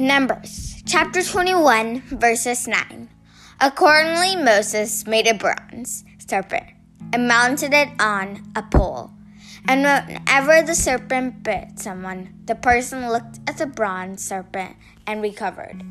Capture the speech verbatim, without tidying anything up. Numbers, chapter twenty-one, verses nine. Accordingly, Moses made a bronze serpent and mounted it on a pole. And whenever the serpent bit someone, the person looked at the bronze serpent and recovered.